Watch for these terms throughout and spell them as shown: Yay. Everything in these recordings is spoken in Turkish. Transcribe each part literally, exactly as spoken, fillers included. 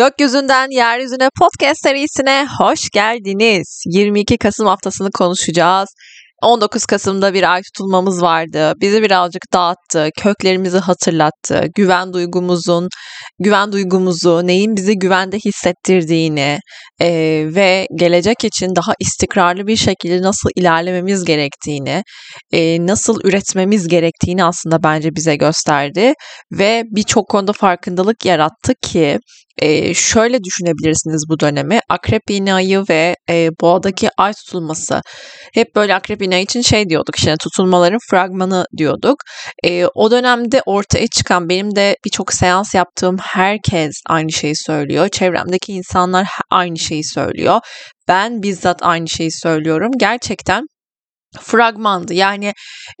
Gökyüzünden Yeryüzüne podcast serisine hoş geldiniz. yirmi iki Kasım haftasını konuşacağız. on dokuz Kasım'da bir ay tutulmamız vardı. Bizi birazcık dağıttı, köklerimizi hatırlattı. Güven duygumuzun, güven duygumuzu, neyin bizi güvende hissettirdiğini e, ve gelecek için daha istikrarlı bir şekilde nasıl ilerlememiz gerektiğini, e, nasıl üretmemiz gerektiğini aslında bence bize gösterdi. Ve birçok konuda farkındalık yarattı ki Ee, şöyle düşünebilirsiniz bu dönemi. Akrep yeni ayı ve e, boğadaki ay tutulması. Hep böyle akrep yeni ayı için şey diyorduk, işte tutulmaların fragmanı diyorduk. E, o dönemde ortaya çıkan, benim de birçok seans yaptığım herkes aynı şeyi söylüyor. Çevremdeki insanlar aynı şeyi söylüyor. Ben bizzat aynı şeyi söylüyorum. Gerçekten fragmandı. Yani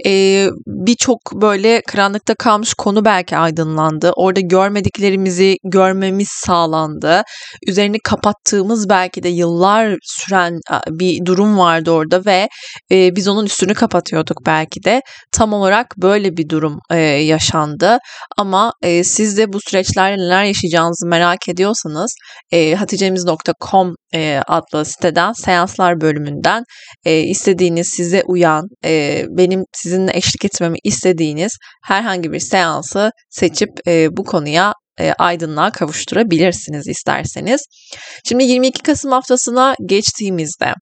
e, birçok böyle karanlıkta kalmış konu belki aydınlandı. Orada görmediklerimizi görmemiz sağlandı. Üzerini kapattığımız belki de yıllar süren bir durum vardı orada ve e, biz onun üstünü kapatıyorduk belki de. Tam olarak böyle bir durum e, yaşandı. Ama e, siz de bu süreçlerle neler yaşayacağınızı merak ediyorsanız e, haticemiz nokta com e, adlı siteden, seanslar bölümünden e, istediğiniz, size uyan, e, benim sizinle eşlik etmemi istediğiniz herhangi bir seansı seçip e, bu konuya e, aydınlığa kavuşturabilirsiniz isterseniz. Şimdi yirmi iki Kasım haftasına geçtiğimizde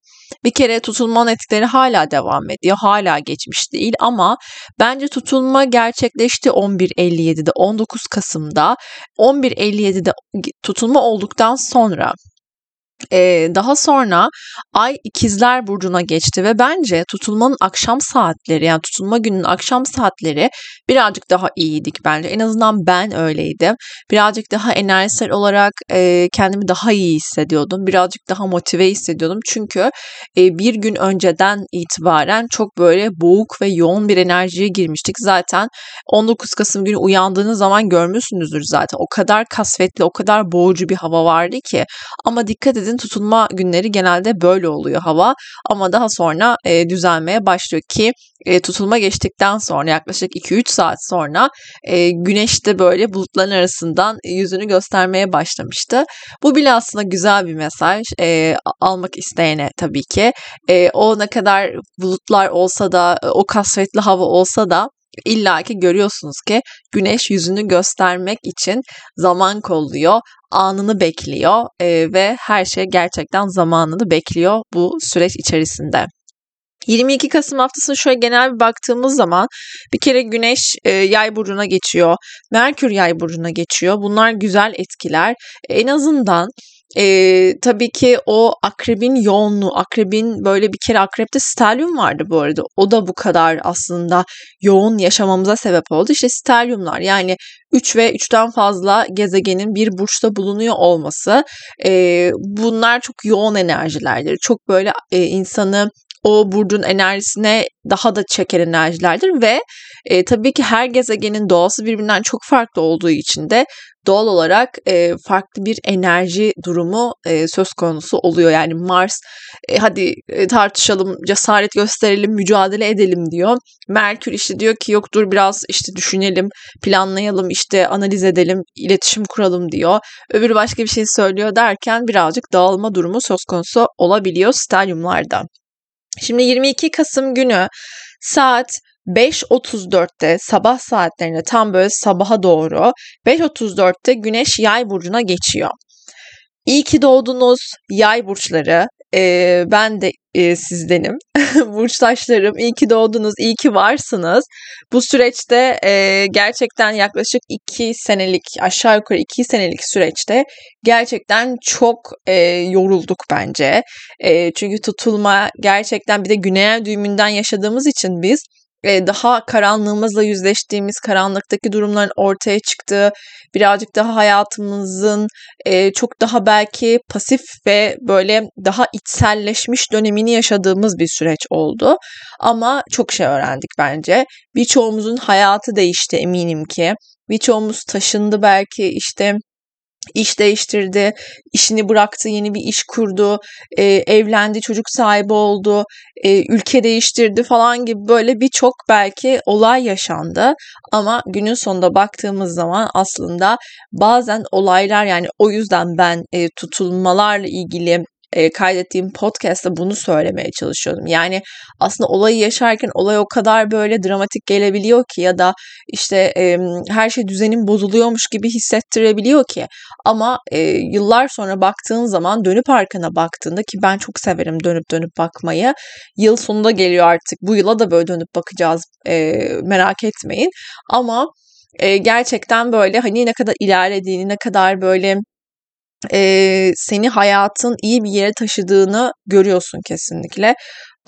bir kere tutulmanın etkileri hala devam ediyor. Hala geçmiş değil ama bence tutulma gerçekleşti on bir elli yedi'de, on dokuz Kasım'da. on bir elli yedi'de tutulma olduktan sonra Ee, daha sonra ay İkizler Burcu'na geçti ve bence tutulmanın akşam saatleri, yani tutulma gününün akşam saatleri birazcık daha iyiydik bence. En azından ben öyleydim. Birazcık daha enerjisel olarak e, kendimi daha iyi hissediyordum. Birazcık daha motive hissediyordum. Çünkü e, bir gün önceden itibaren çok böyle boğuk ve yoğun bir enerjiye girmiştik. Zaten on dokuz Kasım günü uyandığınız zaman görmüşsünüzdür zaten. O kadar kasvetli, o kadar boğucu bir hava vardı ki. Ama dikkat edin, tutulma günleri genelde böyle oluyor hava, ama daha sonra e, düzelmeye başlıyor ki e, tutulma geçtikten sonra yaklaşık iki üç saat sonra e, güneş de böyle bulutların arasından yüzünü göstermeye başlamıştı. Bu bile aslında güzel bir mesaj e, almak isteyene tabii ki. E, o ne kadar bulutlar olsa da, o kasvetli hava olsa da İlla ki görüyorsunuz ki güneş yüzünü göstermek için zaman kolluyor, anını bekliyor e, ve her şey gerçekten zamanını bekliyor bu süreç içerisinde. yirmi iki Kasım haftasına şöyle genel bir baktığımız zaman bir kere Güneş e, Yay burcuna geçiyor, Merkür Yay burcuna geçiyor. Bunlar güzel etkiler. En azından Ee, tabii ki o akrebin yoğunluğu, akrebin böyle bir kere akrepte stelyum vardı bu arada. O da bu kadar aslında yoğun yaşamamıza sebep oldu. İşte stelyumlar, yani üç ve üçten fazla gezegenin bir burçta bulunuyor olması. E, bunlar çok yoğun enerjilerdir. Çok böyle e, insanı o burcun enerjisine daha da çeken enerjilerdir ve e, tabii ki her gezegenin doğası birbirinden çok farklı olduğu için de doğal olarak e, farklı bir enerji durumu e, söz konusu oluyor. Yani Mars e, hadi e, tartışalım, cesaret gösterelim, mücadele edelim diyor. Merkür işte diyor ki yok dur biraz işte düşünelim, planlayalım, işte analiz edelim, iletişim kuralım diyor. Öbürü başka bir şey söylüyor derken birazcık dağılma durumu söz konusu olabiliyor stelyumlarda. Şimdi yirmi iki Kasım günü saat beş otuz dört'te, sabah saatlerinde, tam böyle sabaha doğru beş otuz dört'te Güneş Yay burcuna geçiyor. İyi ki doğdunuz Yay burçları. Ee, ben de e, sizdenim. Burçtaşlarım, iyi ki doğdunuz, iyi ki varsınız. Bu süreçte e, gerçekten yaklaşık iki senelik, aşağı yukarı iki senelik süreçte gerçekten çok e, yorulduk bence. E, çünkü tutulma gerçekten, bir de güney düğümünden yaşadığımız için biz daha karanlığımızla yüzleştiğimiz, karanlıktaki durumların ortaya çıktığı, birazcık daha hayatımızın çok daha belki pasif ve böyle daha içselleşmiş dönemini yaşadığımız bir süreç oldu. Ama çok şey öğrendik bence. Birçoğumuzun hayatı değişti eminim ki. Birçoğumuz taşındı belki, işte İş değiştirdi, işini bıraktı, yeni bir iş kurdu, e, evlendi, çocuk sahibi oldu, e, ülke değiştirdi falan gibi böyle birçok belki olay yaşandı. Ama günün sonunda baktığımız zaman aslında bazen olaylar, yani o yüzden ben e, tutulmalarla ilgili E, kaydettiğim podcast'ta bunu söylemeye çalışıyordum. Yani aslında olayı yaşarken olay o kadar böyle dramatik gelebiliyor ki ya da işte e, her şey düzenin bozuluyormuş gibi hissettirebiliyor ki. Ama e, yıllar sonra baktığın zaman, dönüp arkana baktığında, ki ben çok severim dönüp dönüp bakmayı. Yıl sonunda geliyor artık. Bu yıla da böyle dönüp bakacağız. E, merak etmeyin. Ama e, gerçekten böyle hani ne kadar ilerlediğini, ne kadar böyle Ee, seni hayatın iyi bir yere taşıdığını görüyorsun kesinlikle.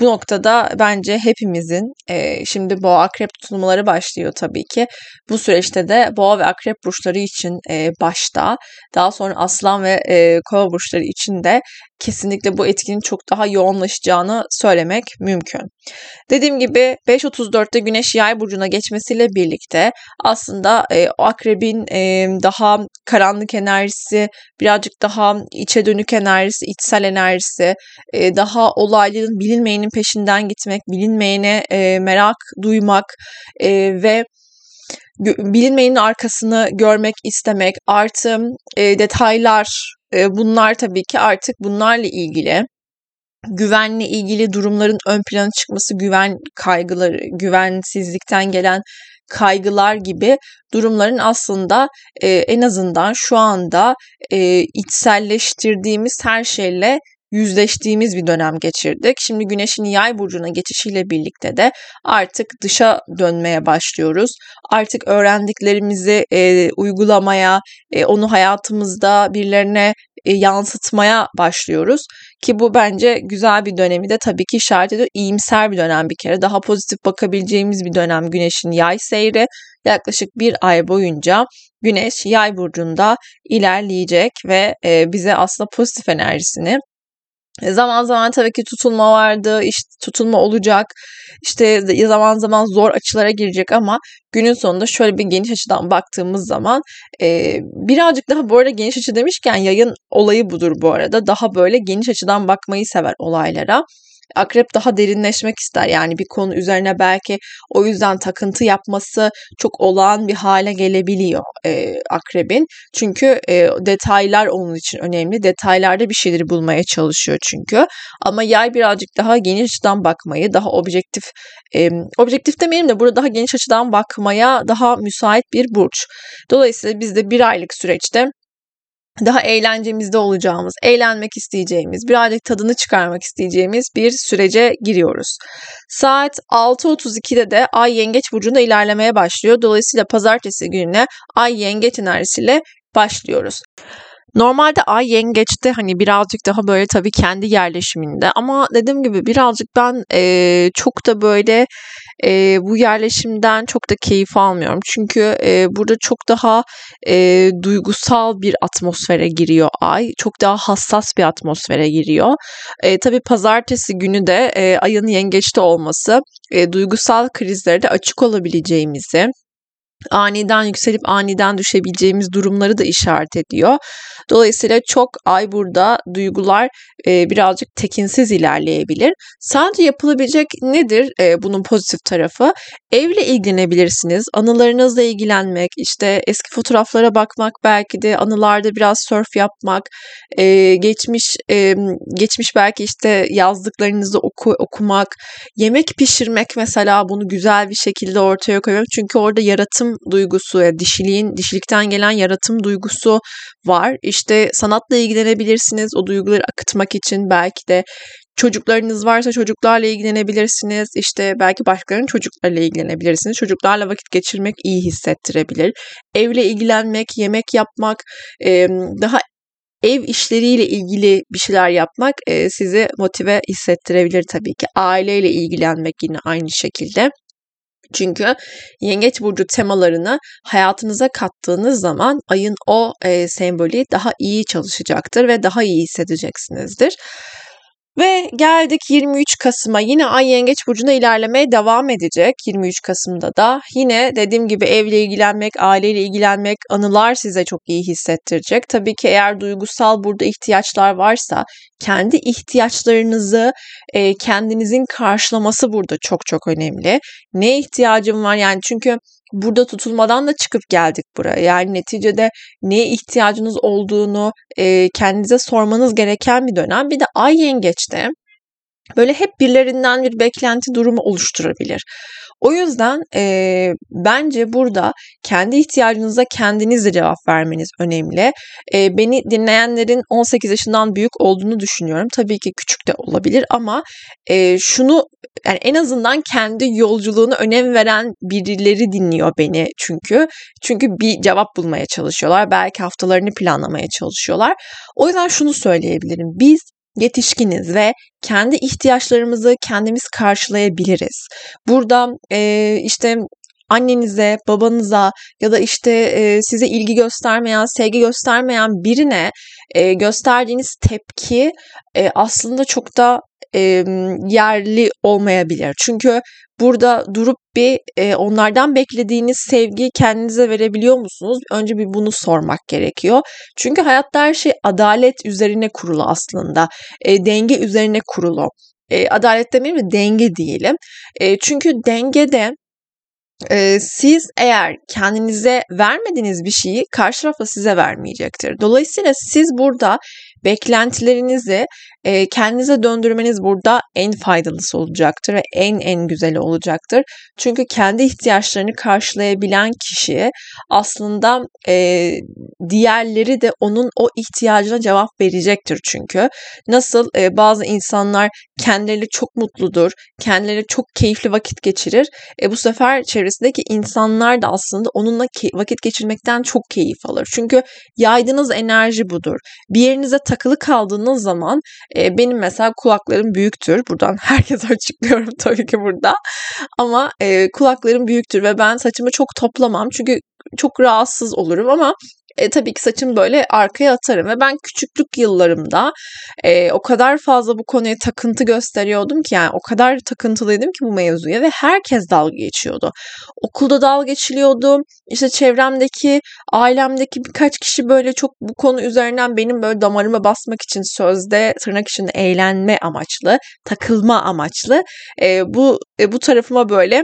Bu noktada bence hepimizin, e, şimdi boğa akrep tutulmaları başlıyor tabii ki. Bu süreçte de boğa ve akrep burçları için e, başta, daha sonra aslan ve e, kova burçları için de kesinlikle bu etkinin çok daha yoğunlaşacağını söylemek mümkün. Dediğim gibi beş otuz dörtte Güneş Yay burcuna geçmesiyle birlikte aslında e, akrebin e, daha karanlık enerjisi, birazcık daha içe dönük enerjisi, içsel enerjisi, e, daha olayların bilinmeyenin peşinden gitmek, bilinmeyene e, merak duymak e, ve bilinmeyenin arkasını görmek istemek, artı e, detaylar, e, bunlar tabii ki artık bunlarla ilgili güvenle ilgili durumların ön plana çıkması, güven kaygıları, güvensizlikten gelen kaygılar gibi durumların aslında e, en azından şu anda e, içselleştirdiğimiz her şeyle yüzleştiğimiz bir dönem geçirdik. Şimdi Güneş'in Yay burcuna geçişiyle birlikte de artık dışa dönmeye başlıyoruz. Artık öğrendiklerimizi e, uygulamaya, e, onu hayatımızda birilerine e, yansıtmaya başlıyoruz. Ki bu bence güzel bir dönemi de tabii ki işaret ediyor. İyimser bir dönem bir kere. Daha pozitif bakabileceğimiz bir dönem Güneş'in Yay seyri. Yaklaşık bir ay boyunca Güneş Yay burcunda ilerleyecek ve e, bize aslında pozitif enerjisini, zaman zaman tabii ki tutulma vardı, işte tutulma olacak, işte zaman zaman zor açılara girecek ama günün sonunda şöyle bir geniş açıdan baktığımız zaman e, birazcık daha, bu arada geniş açı demişken yayın olayı budur bu arada, daha böyle geniş açıdan bakmayı sever olaylara. Akrep daha derinleşmek ister, yani bir konu üzerine belki o yüzden takıntı yapması çok olağan bir hale gelebiliyor e, akrebin. Çünkü e, detaylar onun için önemli. Detaylarda bir şeyleri bulmaya çalışıyor çünkü. Ama Yay birazcık daha geniş açıdan bakmayı, daha objektif, e, objektif demeyelim de burada daha geniş açıdan bakmaya daha müsait bir burç. Dolayısıyla biz de bir aylık süreçte daha eğlencemizde olacağımız, eğlenmek isteyeceğimiz, birazcık tadını çıkarmak isteyeceğimiz bir sürece giriyoruz. Saat altı otuz ikide de Ay Yengeç burcunda ilerlemeye başlıyor. Dolayısıyla pazartesi gününe Ay Yengeç enerjisiyle başlıyoruz. Normalde Ay Yengeç'te hani birazcık daha böyle tabii kendi yerleşiminde, ama dediğim gibi birazcık ben e, çok da böyle e, bu yerleşimden çok da keyif almıyorum. Çünkü e, burada çok daha e, duygusal bir atmosfere giriyor Ay. Çok daha hassas bir atmosfere giriyor. E, tabii pazartesi günü de e, Ay'ın Yengeç'te olması e, duygusal krizlere de açık olabileceğimizi, aniden yükselip aniden düşebileceğimiz durumları da işaret ediyor. Dolayısıyla çok Ay burada duygular e, birazcık tekinsiz ilerleyebilir. Sadece yapılabilecek nedir e, bunun pozitif tarafı? Evle ilgilenebilirsiniz. Anılarınızla ilgilenmek, işte eski fotoğraflara bakmak, belki de anılarda biraz surf yapmak, e, geçmiş e, geçmiş belki işte yazdıklarınızı oku, okumak, yemek pişirmek mesela, bunu güzel bir şekilde ortaya koyuyorum. Çünkü orada yaratım duygusu, yani dişiliğin, dişilikten gelen yaratım duygusu var. İşte sanatla ilgilenebilirsiniz. O duyguları akıtmak için belki de çocuklarınız varsa çocuklarla ilgilenebilirsiniz. İşte belki başkalarının çocuklarıyla ilgilenebilirsiniz. Çocuklarla vakit geçirmek iyi hissettirebilir. Evle ilgilenmek, yemek yapmak, daha ev işleriyle ilgili bir şeyler yapmak sizi motive hissettirebilir tabii ki. Aileyle ilgilenmek yine aynı şekilde. Çünkü Yengeç burcu temalarını hayatınıza kattığınız zaman Ay'ın o e, sembolü daha iyi çalışacaktır ve daha iyi hissedeceksinizdir. Ve geldik yirmi üç Kasım'a, yine Ay Yengeç Burcu'na ilerlemeye devam edecek. yirmi üç Kasım'da da yine dediğim gibi evle ilgilenmek, aileyle ilgilenmek, anılar size çok iyi hissettirecek. Tabii ki eğer duygusal burada ihtiyaçlar varsa kendi ihtiyaçlarınızı e, kendinizin karşılaması burada çok çok önemli. Ne ihtiyacım var yani, çünkü burada tutulmadan da çıkıp geldik buraya. Yani neticede neye ihtiyacınız olduğunu e, kendinize sormanız gereken bir dönem. Bir de Ay Yengeç'te böyle hep birilerinden bir beklenti durumu oluşturabilir. O yüzden e, bence burada kendi ihtiyacınıza kendinizle cevap vermeniz önemli. E, beni dinleyenlerin on sekiz yaşından büyük olduğunu düşünüyorum. Tabii ki küçük de olabilir ama e, şunu, yani en azından kendi yolculuğuna önem veren birileri dinliyor beni çünkü. Çünkü bir cevap bulmaya çalışıyorlar. Belki haftalarını planlamaya çalışıyorlar. O yüzden şunu söyleyebilirim. Biz yetişkiniz ve kendi ihtiyaçlarımızı kendimiz karşılayabiliriz. Burada e, işte annenize, babanıza ya da işte e, size ilgi göstermeyen, sevgi göstermeyen birine e, gösterdiğiniz tepki e, aslında çok da e, yerli olmayabilir. Çünkü burada durup bir e, onlardan beklediğiniz sevgiyi kendinize verebiliyor musunuz? Önce bir bunu sormak gerekiyor. Çünkü hayatta her şey adalet üzerine kurulu aslında. E, denge üzerine kurulu. E, adalet demeyelim mi? Denge diyelim. E, çünkü dengede e, siz eğer kendinize vermediğiniz bir şeyi karşı taraf da size vermeyecektir. Dolayısıyla siz burada beklentilerinizi e, kendinize döndürmeniz burada en faydalısı olacaktır ve en en güzeli olacaktır. Çünkü kendi ihtiyaçlarını karşılayabilen kişi aslında e, diğerleri de onun o ihtiyacına cevap verecektir çünkü. Nasıl e, bazı insanlar kendileri çok mutludur, kendileri çok keyifli vakit geçirir. E, bu sefer çevresindeki insanlar da aslında onunla key- vakit geçirmekten çok keyif alır. Çünkü yaydığınız enerji budur. Bir yerinize takılı kaldığınız zaman e, benim mesela kulaklarım büyüktür. Buradan herkese açıklıyorum tabii ki burada. Ama e, kulaklarım büyüktür ve ben saçımı çok toplamam. Çünkü çok rahatsız olurum ama E, tabii ki saçımı böyle arkaya atarım ve ben küçüklük yıllarımda e, o kadar fazla bu konuya takıntı gösteriyordum ki, yani o kadar takıntılıydım ki bu mevzuya ve herkes dalga geçiyordu. Okulda dalga geçiliyordu. İşte çevremdeki, ailemdeki birkaç kişi böyle çok bu konu üzerinden benim böyle damarıma basmak için sözde, tırnak içinde eğlenme amaçlı, takılma amaçlı e, bu e, bu tarafıma böyle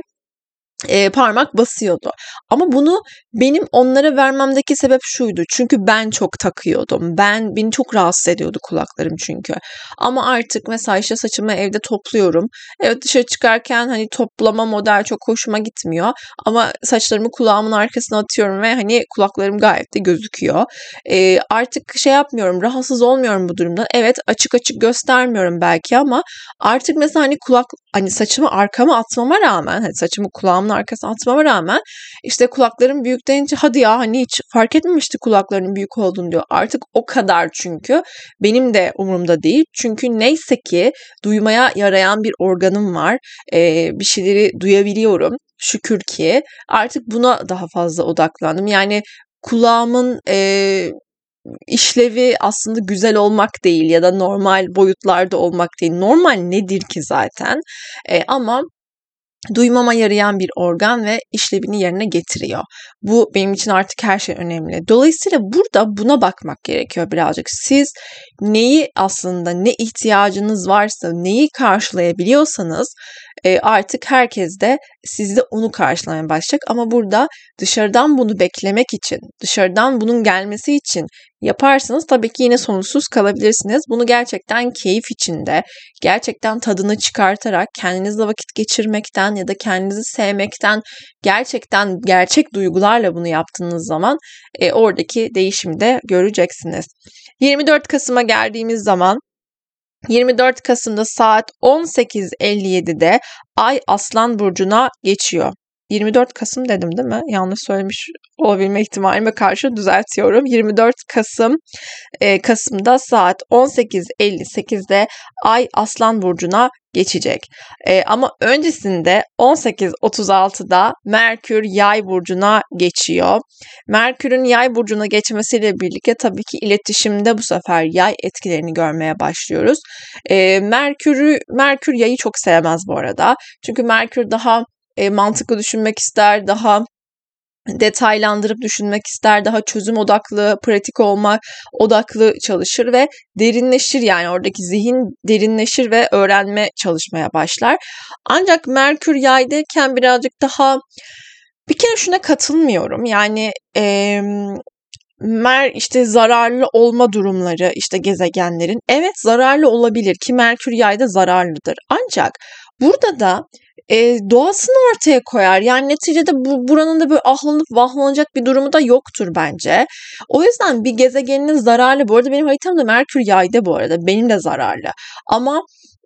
E, parmak basıyordu. Ama bunu benim onlara vermemdeki sebep şuydu. Çünkü ben çok takıyordum. Ben beni çok rahatsız ediyordu kulaklarım çünkü. Ama artık mesela işte saçımı evde topluyorum. Evet, dışarı çıkarken hani toplama model çok hoşuma gitmiyor. Ama saçlarımı kulağımın arkasına atıyorum ve hani kulaklarım gayet de gözüküyor. E, artık şey yapmıyorum. Rahatsız olmuyorum bu durumdan. Evet, açık açık göstermiyorum belki ama artık mesela hani kulak hani saçımı arkama atmama rağmen, hani saçımı kulağım arkasına atmama rağmen işte kulaklarım büyük deyince hadi ya hani hiç fark etmemişti kulaklarının büyük olduğunu diyor. Artık o kadar, çünkü benim de umurumda değil. Çünkü neyse ki duymaya yarayan bir organım var. Ee, bir şeyleri duyabiliyorum. Şükür ki artık buna daha fazla odaklandım. Yani kulağımın e, işlevi aslında güzel olmak değil ya da normal boyutlarda olmak değil. Normal nedir ki zaten? E, ama duymama yarayan bir organ ve işlevini yerine getiriyor. Bu benim için artık her şey önemli. Dolayısıyla burada buna bakmak gerekiyor birazcık. Siz neyi aslında, ne ihtiyacınız varsa, neyi karşılayabiliyorsanız artık herkes de sizde onu karşılamaya başlayacak. Ama burada dışarıdan bunu beklemek için, dışarıdan bunun gelmesi için yaparsanız tabii ki yine sonuçsuz kalabilirsiniz. Bunu gerçekten keyif içinde, gerçekten tadını çıkartarak, kendinizle vakit geçirmekten ya da kendinizi sevmekten, gerçekten gerçek duygularla bunu yaptığınız zaman e, oradaki değişimi de göreceksiniz. yirmi dört Kasım'a geldiğimiz zaman, yirmi dört Kasım'da saat on sekiz elli yedi'de Ay Aslan Burcu'na geçiyor. yirmi dört Kasım dedim değil mi? Yanlış söylemiş olabilme ihtimalime karşı düzeltiyorum. yirmi dört Kasım e, Kasım'da saat on sekiz elli sekizde Ay Aslan Burcu'na geçecek. E, ama öncesinde on sekiz otuz altıda Merkür Yay Burcu'na geçiyor. Merkür'ün Yay Burcu'na geçmesiyle birlikte tabii ki iletişimde bu sefer Yay etkilerini görmeye başlıyoruz. E, Merkür'ü Merkür Yay'ı çok sevmez bu arada. Çünkü Merkür daha E, mantıklı düşünmek ister, daha detaylandırıp düşünmek ister, daha çözüm odaklı, pratik olmak odaklı çalışır ve derinleşir, yani oradaki zihin derinleşir ve öğrenme çalışmaya başlar. Ancak Merkür Yay'dayken birazcık daha, bir kere şuna katılmıyorum yani e, Mer işte zararlı olma durumları, işte gezegenlerin evet zararlı olabilir ki Merkür Yay'da zararlıdır, ancak burada da E, doğasını ortaya koyar. Yani neticede bu, buranın da böyle ahlanıp vahlanacak bir durumu da yoktur bence. O yüzden bir gezegeninin zararlı. Bu arada benim haritamda Merkür Yay'da bu arada. Benim de zararlı. Ama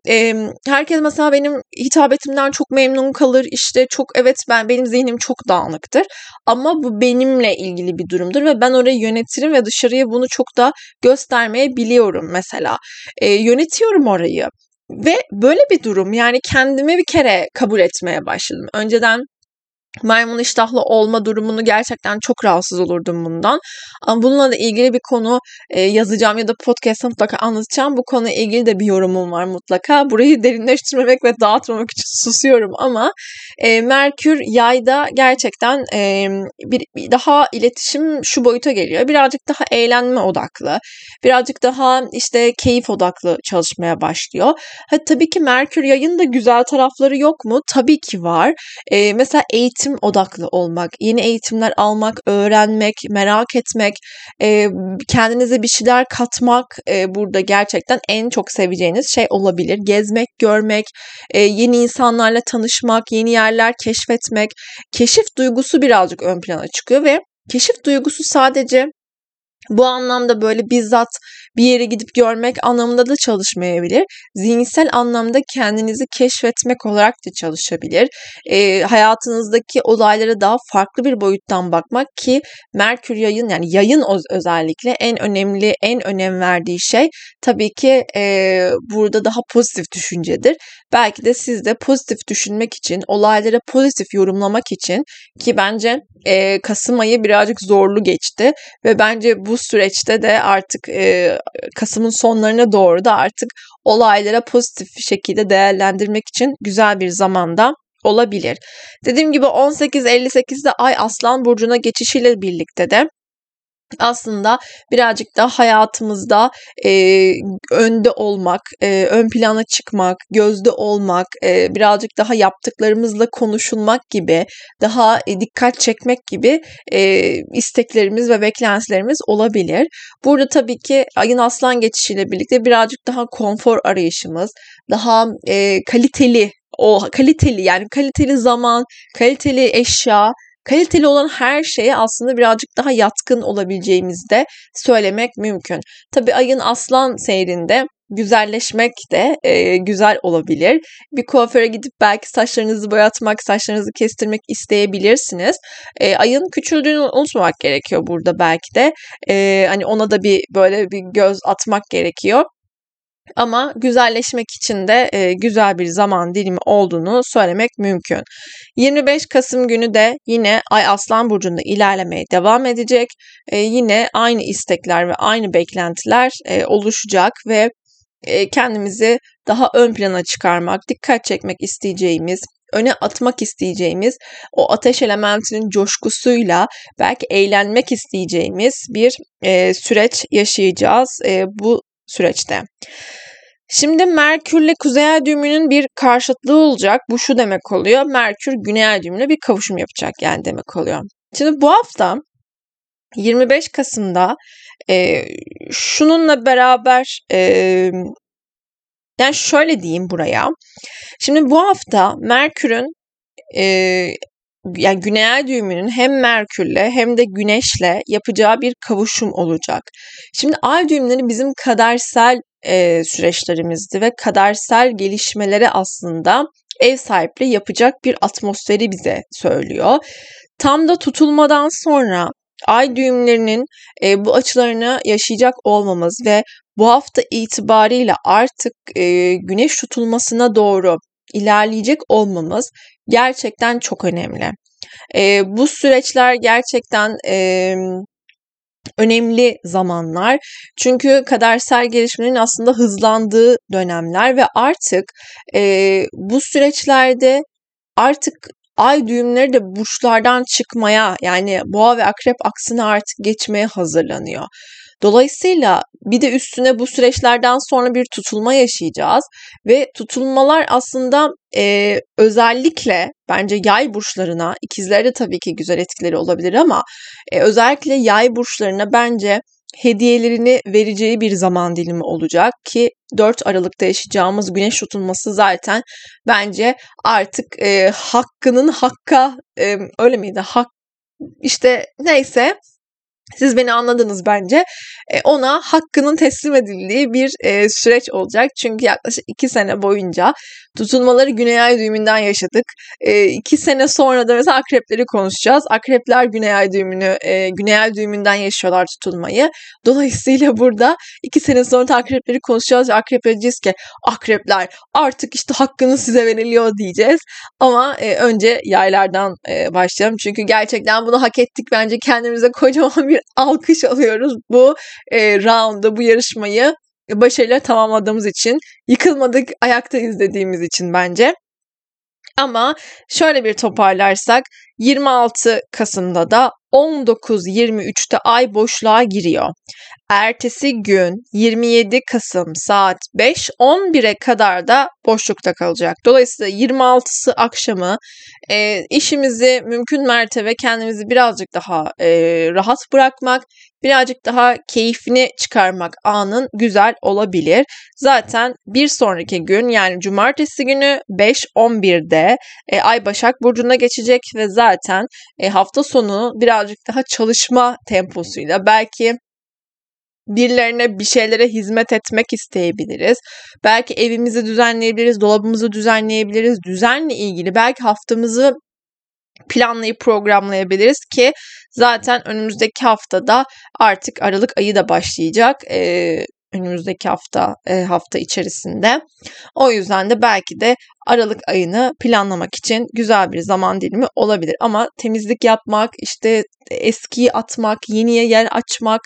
e, herkes mesela benim hitabetimden çok memnun kalır. İşte çok evet ben benim zihnim çok dağınıktır. Ama bu benimle ilgili bir durumdur ve ben orayı yönetirim ve dışarıya bunu çok da göstermeyebiliyorum mesela. E, yönetiyorum orayı. Ve böyle bir durum, yani kendimi bir kere kabul etmeye başladım. Önceden maymun iştahlı olma durumunu gerçekten çok rahatsız olurdum bundan. Ama bununla da ilgili bir konu yazacağım ya da podcast'ta mutlaka anlatacağım. Bu konuyla ilgili de bir yorumum var mutlaka. Burayı derinleştirmemek ve dağıtmamak için susuyorum ama Merkür Yay'da gerçekten bir daha iletişim şu boyuta geliyor. Birazcık daha eğlenme odaklı, birazcık daha işte keyif odaklı çalışmaya başlıyor. Ha, tabii ki Merkür Yay'ın da güzel tarafları yok mu? Tabii ki var. Mesela eğitim Eğitim odaklı olmak, yeni eğitimler almak, öğrenmek, merak etmek, kendinize bir şeyler katmak burada gerçekten en çok seveceğiniz şey olabilir. Gezmek, görmek, yeni insanlarla tanışmak, yeni yerler keşfetmek, keşif duygusu birazcık ön plana çıkıyor ve keşif duygusu sadece bu anlamda böyle bizzat bir yere gidip görmek anlamında da çalışmayabilir. Zihinsel anlamda kendinizi keşfetmek olarak da çalışabilir. E, hayatınızdaki olaylara daha farklı bir boyuttan bakmak ki Merkür Yay'ın, yani Yay'ın özellikle en önemli, en önem verdiği şey tabii ki e, burada daha pozitif düşüncedir. Belki de siz de pozitif düşünmek için, olaylara pozitif yorumlamak için ki bence e, Kasım ayı birazcık zorlu geçti ve bence bu süreçte de artık e, Kasım'ın sonlarına doğru da artık olaylara pozitif şekilde değerlendirmek için güzel bir zamanda olabilir. Dediğim gibi on sekiz elli sekizde Ay Aslan Burcu'na geçişiyle birlikte de aslında birazcık daha hayatımızda e, önde olmak, e, ön plana çıkmak, gözde olmak, e, birazcık daha yaptıklarımızla konuşulmak gibi, daha e, dikkat çekmek gibi e, isteklerimiz ve beklentilerimiz olabilir. Burada tabii ki ayın aslan geçişiyle birlikte birazcık daha konfor arayışımız, daha e, kaliteli, o kaliteli yani kaliteli zaman, kaliteli eşya, kaliteli olan her şeye aslında birazcık daha yatkın olabileceğimizi de söylemek mümkün. Tabii ayın aslan seyrinde güzelleşmek de e, güzel olabilir. Bir kuaföre gidip belki saçlarınızı boyatmak, saçlarınızı kestirmek isteyebilirsiniz. E, ayın küçüldüğünü unutmamak gerekiyor burada belki de. E, hani ona da bir böyle bir göz atmak gerekiyor. Ama güzelleşmek için de e, güzel bir zaman dilimi olduğunu söylemek mümkün. yirmi beş Kasım günü de yine Ay Aslan Burcu'nda ilerlemeye devam edecek. E, yine aynı istekler ve aynı beklentiler e, oluşacak ve e, kendimizi daha ön plana çıkarmak, dikkat çekmek isteyeceğimiz, öne atmak isteyeceğimiz, o ateş elementinin coşkusuyla belki eğlenmek isteyeceğimiz bir e, süreç yaşayacağız e, bu süreçte. Şimdi Merkür'le Kuzey Ay düğümünün bir karşıtlığı olacak. Bu şu demek oluyor. Merkür Güney Ay düğümüne bir kavuşum yapacak yani demek oluyor. Şimdi bu hafta yirmi beş Kasım'da e, şununla beraber e, yani şöyle diyeyim buraya. Şimdi bu hafta Merkür'ün e, yani Güney Ay düğümünün hem Merkür'le hem de Güneş'le yapacağı bir kavuşum olacak. Şimdi ay düğümleri bizim kadersel e, süreçlerimizdi ve kadersel gelişmelere aslında ev sahipliği yapacak bir atmosferi bize söylüyor. Tam da tutulmadan sonra ay düğümlerinin e, bu açılarını yaşayacak olmamız ve bu hafta itibariyle artık e, güneş tutulmasına doğru ilerleyecek olmamız gerçekten çok önemli. E, bu süreçler gerçekten e, önemli zamanlar. Çünkü kadersel gelişmenin aslında hızlandığı dönemler ve artık e, bu süreçlerde artık ay düğümleri de burçlardan çıkmaya, yani boğa ve akrep aksına artık geçmeye hazırlanıyor. Dolayısıyla bir de üstüne bu süreçlerden sonra bir tutulma yaşayacağız ve tutulmalar aslında e, özellikle bence yay burçlarına, ikizlere de tabii ki güzel etkileri olabilir ama e, özellikle yay burçlarına bence hediyelerini vereceği bir zaman dilimi olacak ki dört Aralık'ta yaşayacağımız güneş tutulması zaten bence artık e, hakkının hakka e, öyle miydi? Hak işte neyse. Siz beni anladınız bence. Ona hakkının teslim edildiği bir süreç olacak. Çünkü yaklaşık iki sene boyunca tutulmaları güney ay düğümünden yaşadık. İki sene sonra da mesela akrepleri konuşacağız. Akrepler güney ay düğümünü, güney ay düğümünden yaşıyorlar tutulmayı. Dolayısıyla burada iki sene sonra da akrepleri konuşacağız ve akrep edeceğiz ki akrepler artık işte hakkını size veriliyor diyeceğiz. Ama önce yaylardan başlayalım. Çünkü gerçekten bunu hak ettik. Bence kendimize kocaman bir alkış alıyoruz bu e, round'da, bu yarışmayı başarıyla tamamladığımız için. Yıkılmadık, ayaktayız dediğimiz için bence. Ama şöyle bir toparlarsak yirmi altı Kasım'da da on dokuz yirmi üçte ay boşluğa giriyor. Ertesi gün yirmi yedi Kasım saat beş on bire kadar da boşlukta kalacak. Dolayısıyla yirmi altısı akşamı e, işimizi mümkün mertebe kendimizi birazcık daha e, rahat bırakmak, birazcık daha keyfini çıkarmak anın güzel olabilir. Zaten bir sonraki gün, yani cumartesi günü beş on birde e, ay Başak Burcu'na geçecek ve zaten e, hafta sonu birazcık daha çalışma temposuyla, belki birilerine bir şeylere hizmet etmek isteyebiliriz. Belki evimizi düzenleyebiliriz, dolabımızı düzenleyebiliriz. Düzenle ilgili belki haftamızı planlayıp programlayabiliriz ki zaten önümüzdeki haftada artık Aralık ayı da başlayacak. Ee, önümüzdeki hafta e, hafta içerisinde. O yüzden de belki de Aralık ayını planlamak için güzel bir zaman dilimi olabilir. Ama temizlik yapmak, işte eskiyi atmak, yeniye yer açmak,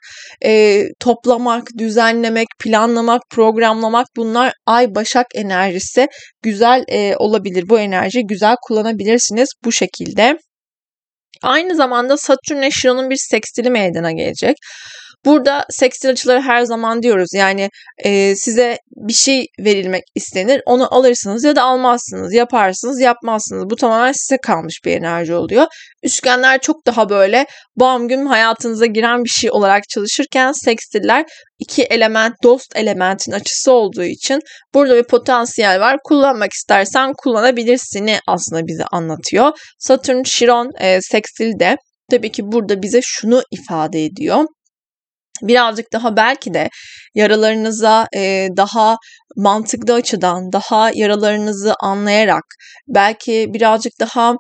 e, toplamak, düzenlemek, planlamak, programlamak, bunlar Ay Başak enerjisi güzel e, olabilir. Bu enerjiyi güzel kullanabilirsiniz bu şekilde. Aynı zamanda Satürn ile Şiron'un bir sekstili meydana gelecek. Burada sekstil açıları her zaman diyoruz, yani e, size bir şey verilmek istenir, onu alırsınız ya da almazsınız, yaparsınız, yapmazsınız. Bu tamamen size kalmış bir enerji oluyor. Üçgenler çok daha böyle bam gün hayatınıza giren bir şey olarak çalışırken sekstiller iki element, dost elementin açısı olduğu için burada bir potansiyel var. Kullanmak istersen kullanabilirsini aslında bize anlatıyor. Satürn, Şiron e, sekstil de tabii ki burada bize şunu ifade ediyor. Birazcık daha belki de yaralarınıza e, daha mantıklı açıdan, daha yaralarınızı anlayarak, belki birazcık daha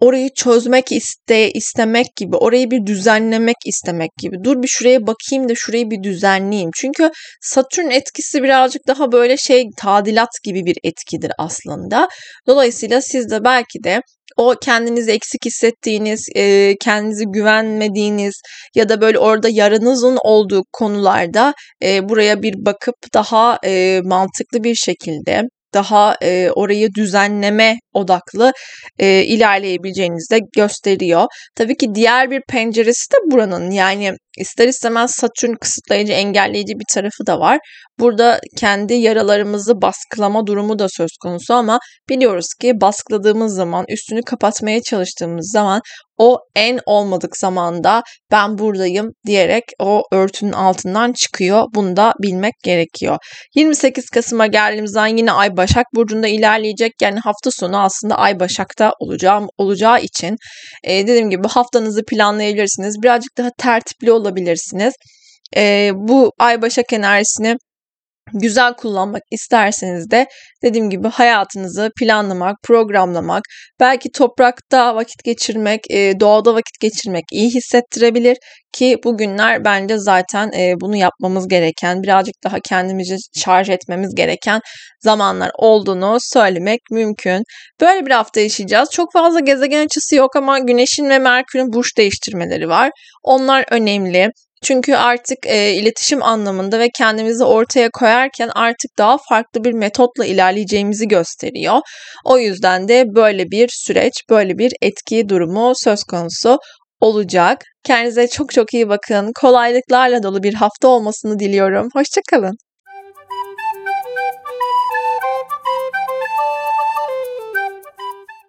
orayı çözmek iste, istemek gibi, orayı bir düzenlemek istemek gibi. Dur bir şuraya bakayım da şurayı bir düzenleyeyim. Çünkü Satürn etkisi birazcık daha böyle şey, tadilat gibi bir etkidir aslında. Dolayısıyla siz de belki de o kendinizi eksik hissettiğiniz, e, kendinizi güvenmediğiniz ya da böyle orada yaranızın olduğu konularda e, buraya bir bakıp daha e, mantıklı bir şekilde, daha e, orayı düzenleme odaklı e, ilerleyebileceğinizi de gösteriyor. Tabii ki diğer bir penceresi de buranın, yani ister istemez Satürn kısıtlayıcı, engelleyici bir tarafı da var. Burada kendi yaralarımızı baskılama durumu da söz konusu ama biliyoruz ki baskıladığımız zaman, üstünü kapatmaya çalıştığımız zaman o en olmadık zamanda ben buradayım diyerek o örtünün altından çıkıyor. Bunu da bilmek gerekiyor. yirmi sekiz Kasım'a geldiğimizden yine Ay Başak Burcu'nda ilerleyecek. Yani hafta sonu aslında Ay Başak'ta olacağım, olacağı için e, dediğim gibi haftanızı planlayabilirsiniz. Birazcık daha tertipli olabilirsiniz. E, bu Ay Başak enerjisini güzel kullanmak isterseniz de dediğim gibi hayatınızı planlamak, programlamak, belki toprakta vakit geçirmek, doğada vakit geçirmek iyi hissettirebilir ki bugünler bence zaten bunu yapmamız gereken, birazcık daha kendimizi şarj etmemiz gereken zamanlar olduğunu söylemek mümkün. Böyle bir hafta yaşayacağız. Çok fazla gezegen açısı yok ama Güneş'in ve Merkür'ün burç değiştirmeleri var. Onlar önemli. Çünkü artık e, iletişim anlamında ve kendimizi ortaya koyarken artık daha farklı bir metotla ilerleyeceğimizi gösteriyor. O yüzden de böyle bir süreç, böyle bir etki durumu söz konusu olacak. Kendinize çok çok iyi bakın. Kolaylıklarla dolu bir hafta olmasını diliyorum. Hoşça kalın.